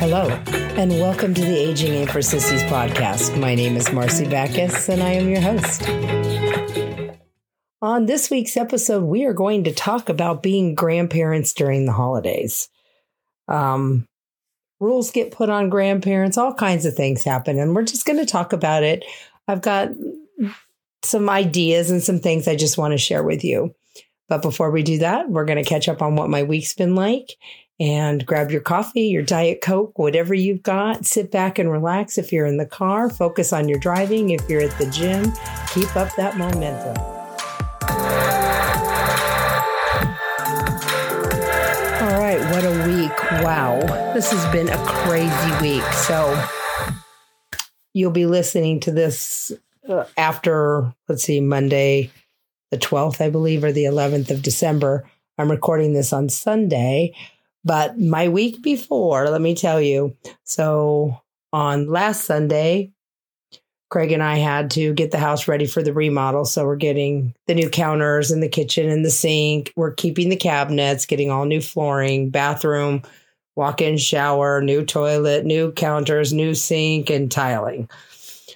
Hello, and welcome to the Aging Ain't for Sissy's Podcast. My name is Marcy Backus, and I am your host. On this week's episode, we are going to talk about being grandparents during the holidays. Rules get put on grandparents, all kinds of things happen, and we're just going to talk about it. I've got some ideas and some things I just want to share with you. But before we do that, we're going to catch up on what my week's been like and grab your coffee, your Diet Coke, whatever you've got. Sit back and relax. If you're in the car, focus on your driving. If you're at the gym, keep up that momentum. All right, what a week. Wow. This has been a crazy week. So you'll be listening to this after, Monday, the 12th, I believe, or the 11th of December. I'm recording this on Sunday, but my week before, let me tell you. So on last Sunday, Craig and I had to get the house ready for the remodel. So we're getting the new counters in the kitchen and the sink. We're keeping the cabinets, getting all new flooring, bathroom, walk-in shower, new toilet, new counters, new sink, and tiling.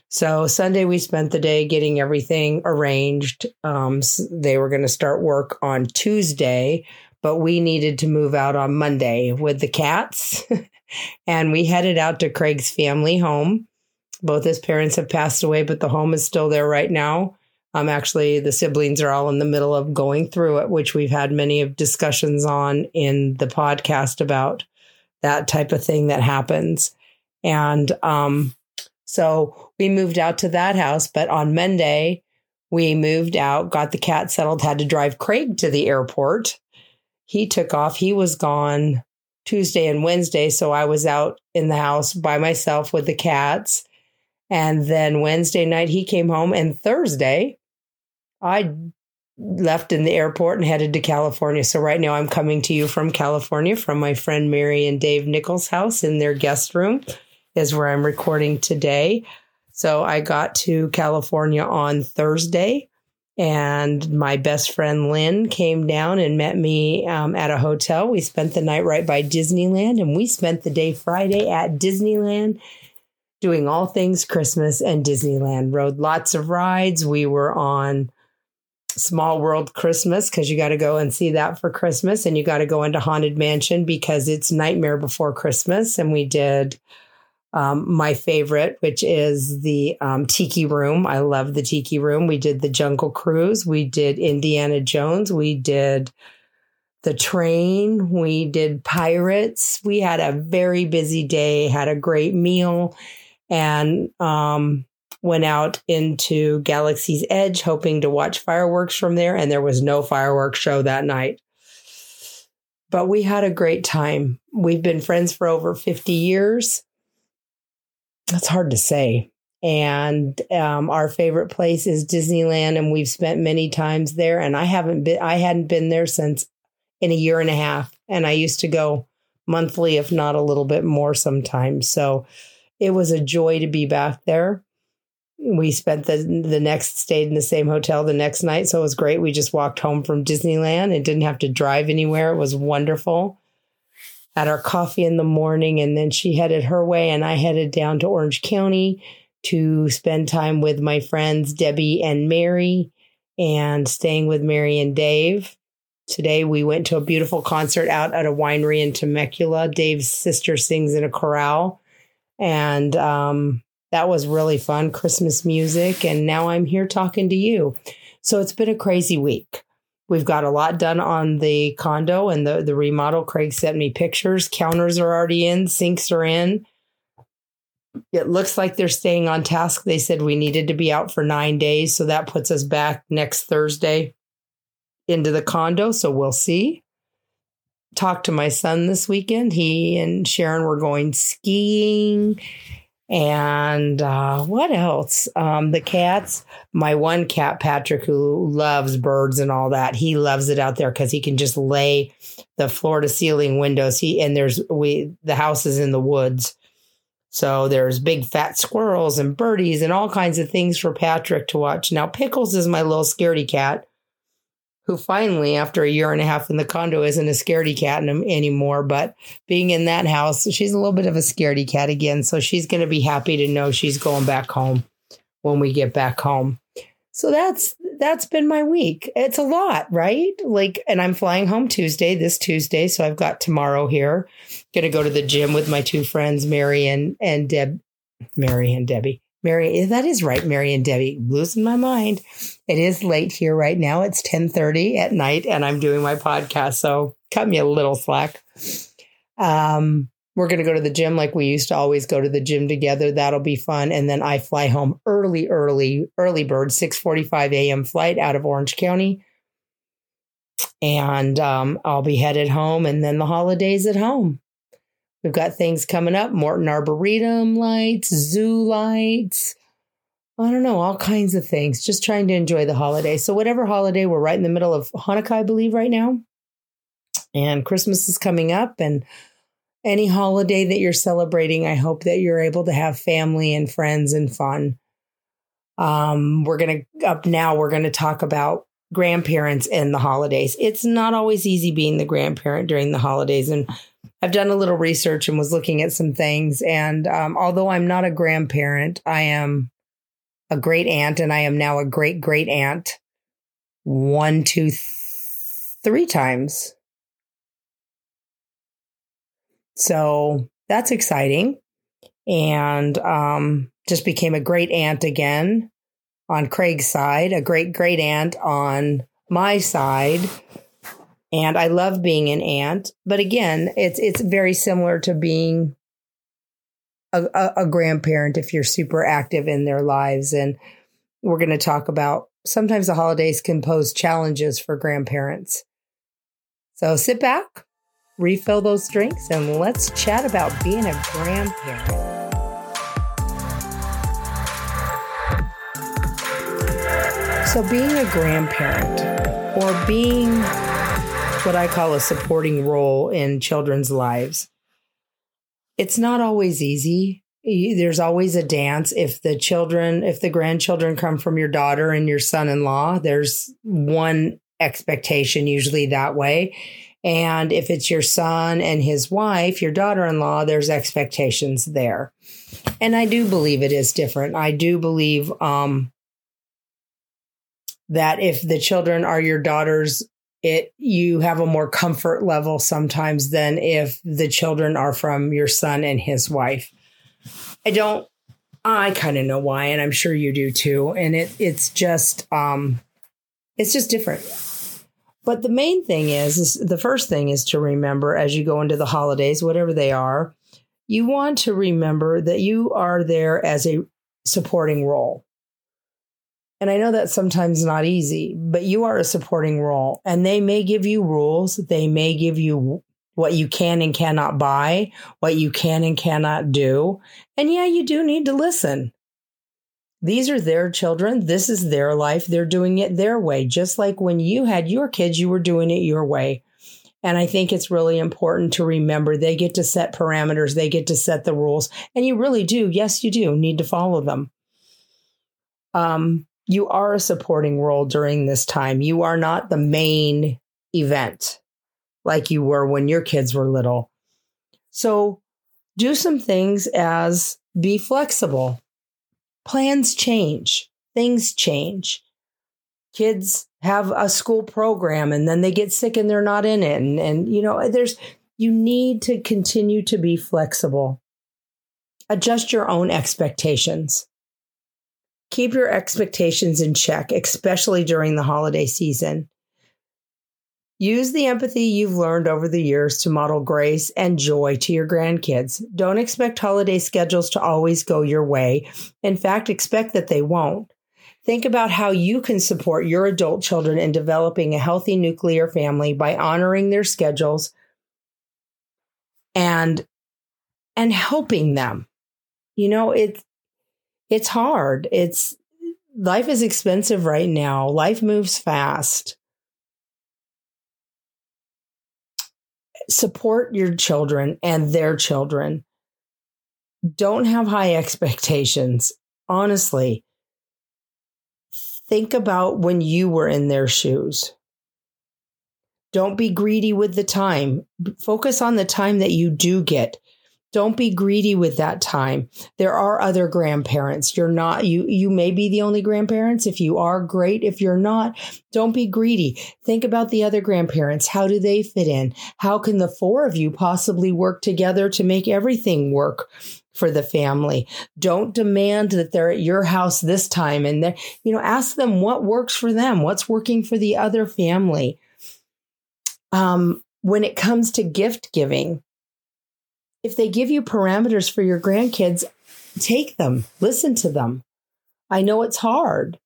So Sunday, we spent the day getting everything arranged. They were going to start work on Tuesday, but we needed to move out on Monday with the cats. And we headed out to Craig's family home. Both his parents have passed away, but the home is still there right now. Actually, the siblings are all in the middle of going through it, which we've had many of discussions on in the podcast about that type of thing that happens. And so we moved out to that house, but on Monday, we moved out, got the cat settled, had to drive Craig to the airport. He took off. He was gone Tuesday and Wednesday, so I was out in the house by myself with the cats. And then Wednesday night, he came home, and Thursday, I left in the airport and headed to California. So right now, I'm coming to you from California, from my friend Mary and Dave Nichols' house in their guest room. Is where I'm recording today. So I got to California on Thursday, and my best friend Lynn came down and met me at a hotel. We spent the night right by Disneyland, and we spent the day Friday at Disneyland doing all things Christmas and Disneyland. Rode lots of rides. We were on Small World Christmas because you got to go and see that for Christmas, and you got to go into Haunted Mansion because it's Nightmare Before Christmas, and we did... my favorite, which is the Tiki Room. I love the Tiki Room. We did the Jungle Cruise. We did Indiana Jones. We did the train. We did Pirates. We had a very busy day, had a great meal, and went out into Galaxy's Edge, hoping to watch fireworks from there. And there was no fireworks show that night. But we had a great time. We've been friends for over 50 years. That's hard to say. And our favorite place is Disneyland, and we've spent many times there. And I hadn't been there since in a year and a half. And I used to go monthly, if not a little bit more sometimes. So it was a joy to be back there. We spent stayed in the same hotel the next night. So it was great. We just walked home from Disneyland and didn't have to drive anywhere. It was wonderful. Had our coffee in the morning, and then she headed her way, and I headed down to Orange County to spend time with my friends Debbie and Mary, and staying with Mary and Dave. Today we went to a beautiful concert out at a winery in Temecula. Dave's sister sings in a chorale, and that was really fun, Christmas music, and now I'm here talking to you. So it's been a crazy week. We've got a lot done on the condo and the remodel. Craig sent me pictures. Counters are already in. Sinks are in. It looks like they're staying on task. They said we needed to be out for 9 days. So that puts us back next Thursday into the condo. So we'll see. Talked to my son this weekend. He and Sharon were going skiing. And what else? The cats, my one cat, Patrick, who loves birds and all that. He loves it out there because he can just lay the floor to ceiling windows. The house is in the woods. So there's big fat squirrels and birdies and all kinds of things for Patrick to watch. Now, Pickles is my little scaredy cat. who finally, after a year and a half in the condo, isn't a scaredy cat anymore. But being in that house, she's a little bit of a scaredy cat again. So she's going to be happy to know she's going back home when we get back home. So that's been my week. It's a lot, right? Like, and I'm flying home this Tuesday. So I've got tomorrow here. Going to go to the gym with my two friends, Mary and Debbie. Mary, that is right. Mary and Debbie, losing my mind. It is late here right now. It's 10:30 at night and I'm doing my podcast. So cut me a little slack. We're going to go to the gym like we used to always go to the gym together. That'll be fun. And then I fly home early bird, 6:45 a.m. flight out of Orange County. And I'll be headed home and then the holidays at home. We've got things coming up, Morton Arboretum lights, zoo lights. I don't know, all kinds of things. Just trying to enjoy the holiday. So whatever holiday, we're right in the middle of Hanukkah, I believe, right now. And Christmas is coming up. And any holiday that you're celebrating, I hope that you're able to have family and friends and fun. We're going to talk about grandparents and the holidays. It's not always easy being the grandparent during the holidays. And I've done a little research and was looking at some things. And although I'm not a grandparent, I am a great aunt, and I am now a great great aunt 1, 2, 3 times. So that's exciting. And just became a great aunt again on Craig's side, a great great aunt on my side. And I love being an aunt, but again, it's very similar to being a grandparent if you're super active in their lives. And we're going to talk about sometimes the holidays can pose challenges for grandparents. So sit back, refill those drinks, and let's chat about being a grandparent. So being a grandparent, or being what I call a supporting role in children's lives, it's not always easy. There's always a dance. If the grandchildren come from your daughter and your son-in-law, there's one expectation usually that way. And if it's your son and his wife, your daughter-in-law, there's expectations there. And I do believe it is different. I do believe that if the children are your daughters, you have a more comfort level sometimes than if the children are from your son and his wife. I kind of know why, and I'm sure you do too. And it's just different. But the main thing is the first thing is to remember as you go into the holidays, whatever they are, you want to remember that you are there as a supporting role. And I know that's sometimes not easy, but you are a supporting role, and they may give you rules. They may give you what you can and cannot buy, what you can and cannot do. And yeah, you do need to listen. These are their children. This is their life. They're doing it their way. Just like when you had your kids, you were doing it your way. And I think it's really important to remember they get to set parameters. They get to set the rules. And you really do. Yes, you do need to follow them. You are a supporting role during this time. You are not the main event like you were when your kids were little. So do some things as be flexible. Plans change. Things change. Kids have a school program and then they get sick and they're not in it. And you know, you need to continue to be flexible. Adjust your own expectations. Keep your expectations in check, especially during the holiday season. Use the empathy you've learned over the years to model grace and joy to your grandkids. Don't expect holiday schedules to always go your way. In fact, expect that they won't. Think about how you can support your adult children in developing a healthy nuclear family by honoring their schedules and helping them. You know, it's hard. Life is expensive right now. Life moves fast. Support your children and their children. Don't have high expectations. Honestly, think about when you were in their shoes. Don't be greedy with the time. Focus on the time that you do get. Don't be greedy with that time. There are other grandparents. You're not, you may be the only grandparents. If you are, great. If you're not, don't be greedy. Think about the other grandparents. How do they fit in? How can the four of you possibly work together to make everything work for the family? Don't demand that they're at your house this time. And, you know, ask them what works for them. What's working for the other family? When it comes to gift giving, if they give you parameters for your grandkids, take them, listen to them. I know it's hard,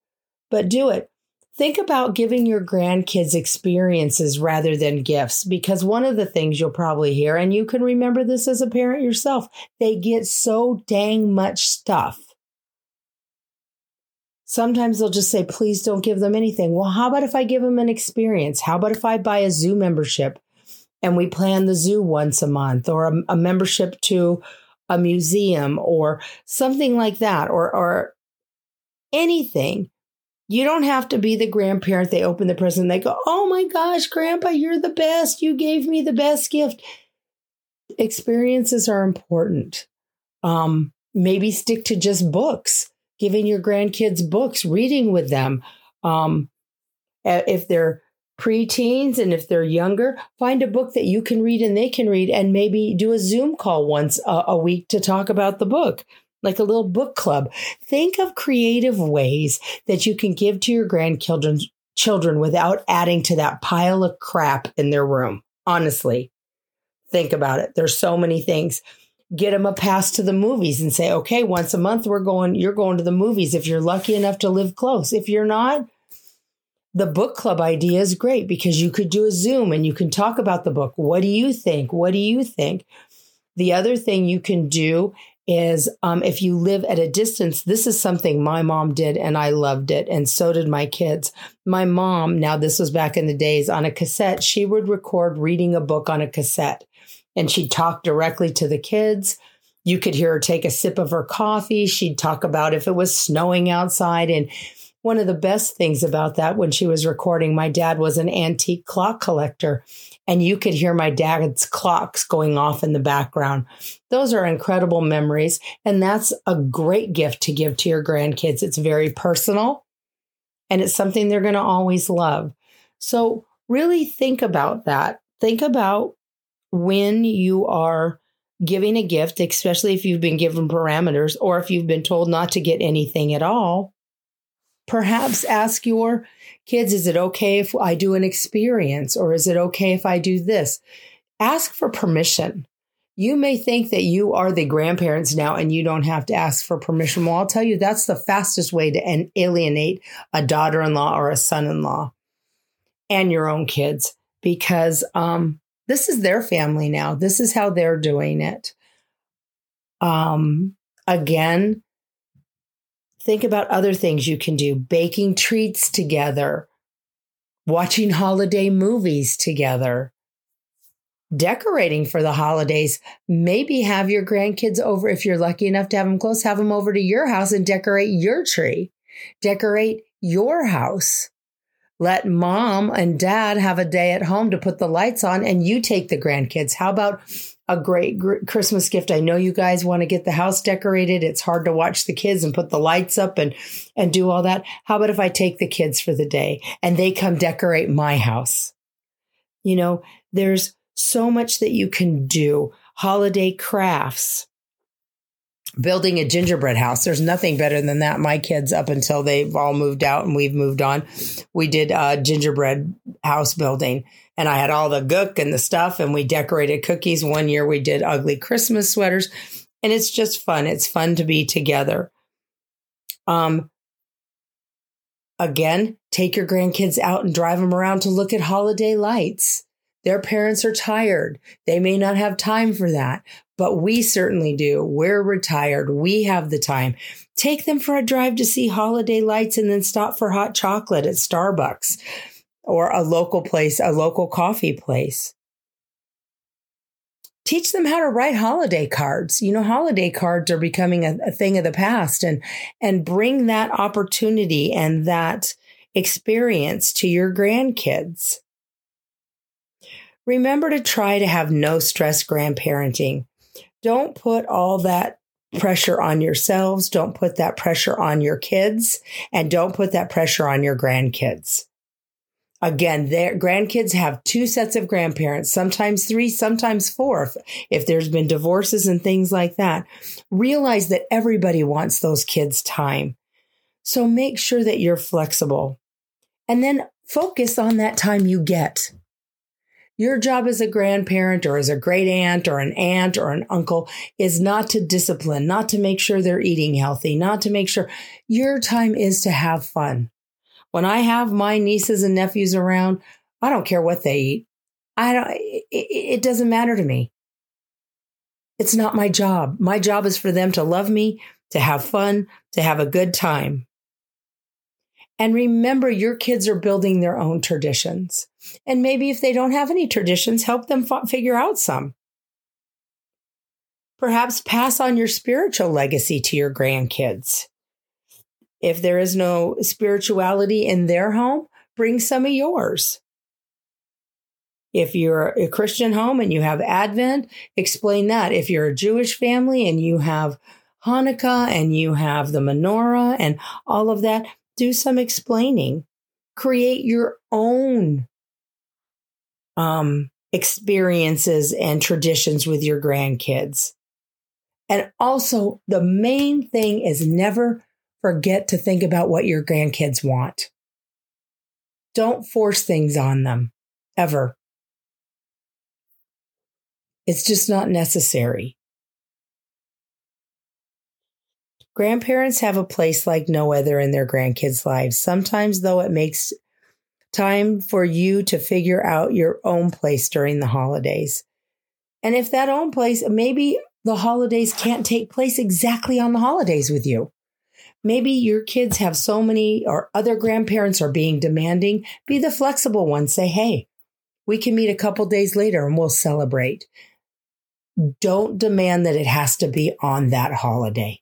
but do it. Think about giving your grandkids experiences rather than gifts, because one of the things you'll probably hear, and you can remember this as a parent yourself, they get so dang much stuff. Sometimes they'll just say, please don't give them anything. Well, how about if I give them an experience? How about if I buy a zoo membership? And we plan the zoo once a month, or a membership to a museum or something like that, or anything. You don't have to be the grandparent. They open the present and they go, oh my gosh, Grandpa, you're the best. You gave me the best gift. Experiences are important. Maybe stick to just books, giving your grandkids books, reading with them. If they're preteens, and if they're younger, find a book that you can read and they can read, and maybe do a Zoom call once a week to talk about the book, like a little book club. Think of creative ways that you can give to your grandchildren without adding to that pile of crap in their room. Honestly, think about it. There's so many things. Get them a pass to the movies and say, okay, once a month you're going to the movies if you're lucky enough to live close. If you're not, the book club idea is great, because you could do a Zoom and you can talk about the book. What do you think? What do you think? The other thing you can do is if you live at a distance, this is something my mom did and I loved it. And so did my kids. My mom, now this was back in the days on a cassette, she would record reading a book on a cassette and she'd talk directly to the kids. You could hear her take a sip of her coffee. She'd talk about if it was snowing outside. And one of the best things about that, when she was recording, my dad was an antique clock collector, and you could hear my dad's clocks going off in the background. Those are incredible memories, and that's a great gift to give to your grandkids. It's very personal, and it's something they're going to always love. So really think about that. Think about when you are giving a gift, especially if you've been given parameters or if you've been told not to get anything at all. Perhaps ask your kids, is it okay if I do an experience, or is it okay if I do this? Ask for permission. You may think that you are the grandparents now and you don't have to ask for permission. Well, I'll tell you, that's the fastest way to alienate a daughter-in-law or a son-in-law and your own kids, because this is their family now. This is how they're doing it. Again, think about other things you can do. Baking treats together, watching holiday movies together, decorating for the holidays. Maybe have your grandkids over, if you're lucky enough to have them close, have them over to your house and decorate your tree, decorate your house. Let mom and dad have a day at home to put the lights on, and you take the grandkids. How about a great Christmas gift? I know you guys want to get the house decorated. It's hard to watch the kids and put the lights up and do all that. How about if I take the kids for the day and they come decorate my house? You know, there's so much that you can do. Holiday crafts, building a gingerbread house. There's nothing better than that. My kids, up until they've all moved out and we've moved on, we did gingerbread house building. And I had all the gook and the stuff, and we decorated cookies. One year we did ugly Christmas sweaters, and it's just fun. It's fun to be together. Again, take your grandkids out and drive them around to look at holiday lights. Their parents are tired. They may not have time for that, but we certainly do. We're retired. We have the time. Take them for a drive to see holiday lights and then stop for hot chocolate at Starbucks. Or a local place, a local coffee place. Teach them how to write holiday cards. You know, holiday cards are becoming a thing of the past, and bring that opportunity and that experience to your grandkids. Remember to try to have no stress grandparenting. Don't put all that pressure on yourselves. Don't put that pressure on your kids, and don't put that pressure on your grandkids. Again, their grandkids have two sets of grandparents, sometimes three, sometimes four. If there's been divorces and things like that, realize that everybody wants those kids' time. So make sure that you're flexible, and then focus on that time you get. Your job as a grandparent or as a great aunt or an uncle is not to discipline, not to make sure they're eating healthy, not to make sure. Your time is to have fun. When I have my nieces and nephews around, I don't care what they eat. It doesn't matter to me. It's not my job. My job is for them to love me, to have fun, to have a good time. And remember, your kids are building their own traditions. And maybe if they don't have any traditions, help them figure out some. Perhaps pass on your spiritual legacy to your grandkids. If there is no spirituality in their home, bring some of yours. If you're a Christian home and you have Advent, explain that. If you're a Jewish family and you have Hanukkah and you have the menorah and all of that, do some explaining. Create your own experiences and traditions with your grandkids. And also, the main thing is never forget to think about what your grandkids want. Don't force things on them, ever. It's just not necessary. Grandparents have a place like no other in their grandkids' lives. Sometimes, though, it makes time for you to figure out your own place during the holidays. And if that own place, maybe the holidays can't take place exactly on the holidays with you. Maybe your kids have so many, or other grandparents are being demanding. Be the flexible one. Say, hey, we can meet a couple days later and we'll celebrate. Don't demand that it has to be on that holiday.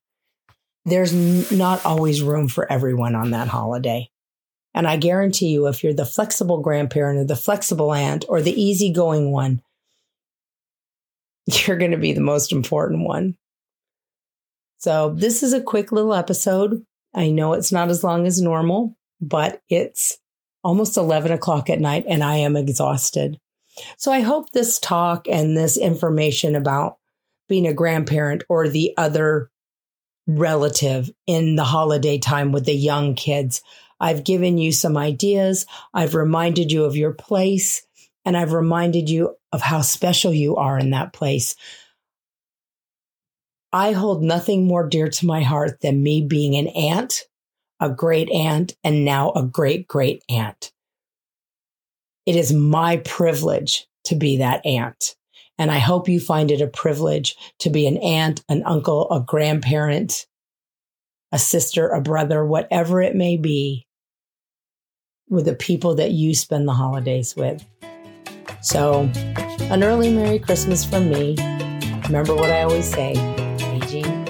There's not always room for everyone on that holiday. And I guarantee you, if you're the flexible grandparent or the flexible aunt or the easygoing one, you're going to be the most important one. So this is a quick little episode. I know it's not as long as normal, but it's almost 11 o'clock at night and I am exhausted. So I hope this talk and this information about being a grandparent or the other relative in the holiday time with the young kids. I've given you some ideas. I've reminded you of your place, and I've reminded you of how special you are in that place. I hold nothing more dear to my heart than me being an aunt, a great aunt, and now a great, great aunt. It is my privilege to be that aunt. And I hope you find it a privilege to be an aunt, an uncle, a grandparent, a sister, a brother, whatever it may be, with the people that you spend the holidays with. So, an early Merry Christmas from me. Remember what I always say, aging